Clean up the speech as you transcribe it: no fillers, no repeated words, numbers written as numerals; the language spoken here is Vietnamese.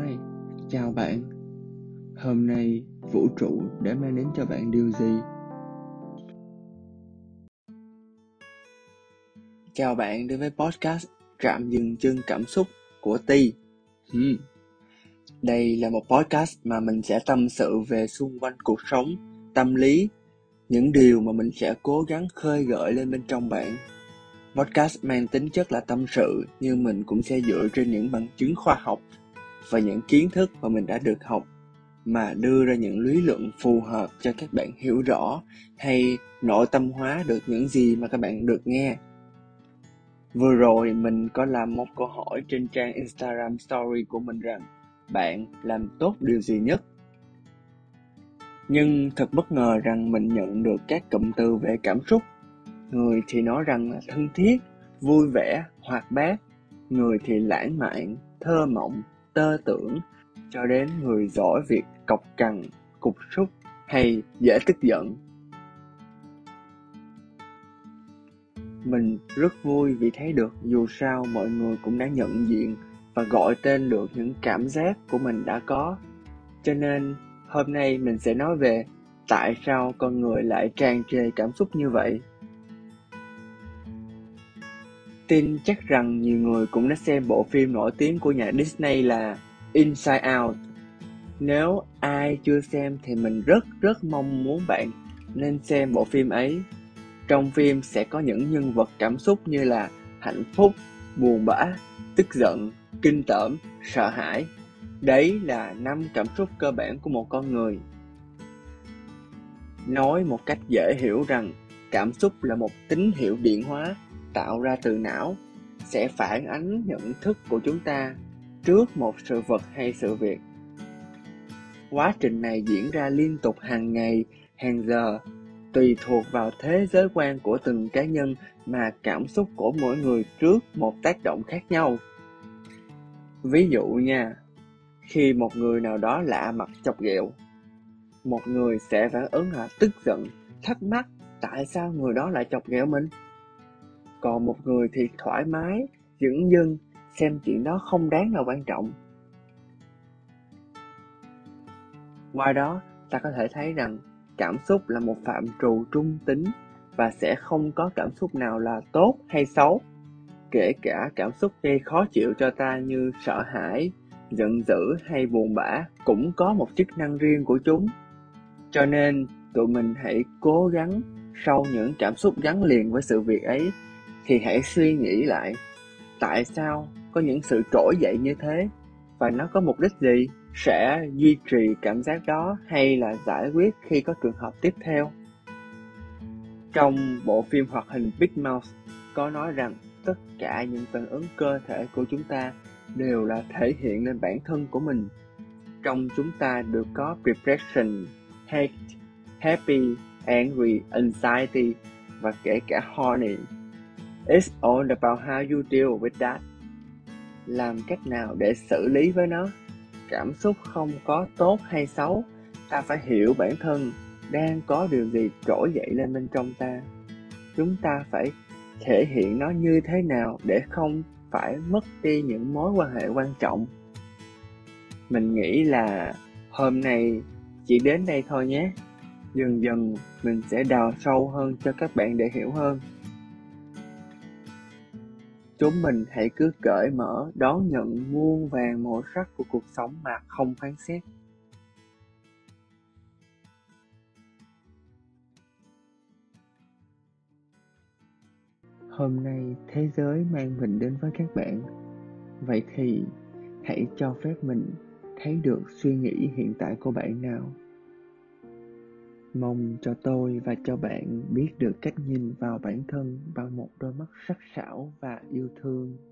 Hi, chào bạn. Hôm nay vũ trụ đã mang đến cho bạn điều gì? Chào bạn đến với podcast Trạm dừng chân cảm xúc của Ti. Đây là một podcast mà mình sẽ tâm sự về xung quanh cuộc sống, tâm lý, những điều mà mình sẽ cố gắng khơi gợi lên bên trong bạn. Podcast mang tính chất là tâm sự, nhưng mình cũng sẽ dựa trên những bằng chứng khoa học và những kiến thức mà mình đã được học mà đưa ra những lý luận phù hợp cho các bạn hiểu rõ hay nội tâm hóa được những gì mà các bạn được nghe. Vừa rồi mình có làm một câu hỏi trên trang Instagram Story của mình rằng bạn làm tốt điều gì nhất? Nhưng thật bất ngờ rằng mình nhận được các cụm từ về cảm xúc. Người thì nói rằng là thân thiết, vui vẻ, hoạt bát. Người thì lãng mạn, thơ mộng, tơ tưởng. Cho đến người giỏi việc cọc cằn, cục súc hay dễ tức giận. Mình rất vui vì thấy được dù sao mọi người cũng đã nhận diện và gọi tên được những cảm giác của mình đã có. Cho nên hôm nay mình sẽ nói về tại sao con người lại tràn trề cảm xúc như vậy. Tin chắc rằng nhiều người cũng đã xem bộ phim nổi tiếng của nhà Disney là Inside Out. Nếu ai chưa xem thì mình rất mong muốn bạn nên xem bộ phim ấy. Trong phim sẽ có những nhân vật cảm xúc như là hạnh phúc, buồn bã, tức giận, kinh tởm, sợ hãi. Đấy là 5 cảm xúc cơ bản của một con người. Nói một cách dễ hiểu rằng cảm xúc là một tín hiệu điện hóa tạo ra từ não, sẽ phản ánh nhận thức của chúng ta trước một sự vật hay sự việc. Quá trình này diễn ra liên tục hàng ngày, hàng giờ, tùy thuộc vào thế giới quan của từng cá nhân mà cảm xúc của mỗi người trước một tác động khác nhau. Ví dụ nha, khi một người nào đó lạ mặt chọc ghẹo, một người sẽ phản ứng là tức giận, thắc mắc tại sao người đó lại chọc ghẹo mình. Còn một người thì thoải mái, dửng dưng, xem chuyện đó không đáng là quan trọng. Ngoài đó, ta có thể thấy rằng cảm xúc là một phạm trù trung tính và sẽ không có cảm xúc nào là tốt hay xấu. Kể cả cảm xúc gây khó chịu cho ta như sợ hãi, giận dữ hay buồn bã cũng có một chức năng riêng của chúng. Cho nên, tụi mình hãy cố gắng sau những cảm xúc gắn liền với sự việc ấy thì hãy suy nghĩ lại tại sao có những sự trỗi dậy như thế và nó có mục đích gì, sẽ duy trì cảm giác đó hay là giải quyết khi có trường hợp tiếp theo. Trong bộ phim hoạt hình Big Mouth có nói rằng tất cả những phản ứng cơ thể của chúng ta đều là thể hiện lên bản thân của mình. Trong chúng ta được có depression, hate, happy, angry, anxiety và kể cả horny. It's all about how you deal with that. Làm cách nào để xử lý với nó. Cảm xúc không có tốt hay xấu. Ta phải hiểu bản thân đang có điều gì trỗi dậy lên bên trong ta. Chúng ta phải thể hiện nó như thế nào để không phải mất đi những mối quan hệ quan trọng. Mình nghĩ là hôm nay chỉ đến đây thôi nhé. Dần dần mình sẽ đào sâu hơn cho các bạn để hiểu hơn. Chúng mình hãy cứ cởi mở đón nhận muôn vàn màu sắc của cuộc sống mà không phán xét. Hôm nay thế giới mang mình đến với các bạn. Vậy thì hãy cho phép mình thấy được suy nghĩ hiện tại của bạn nào. Mong cho tôi và cho bạn biết được cách nhìn vào bản thân bằng một đôi mắt sắc sảo và yêu thương.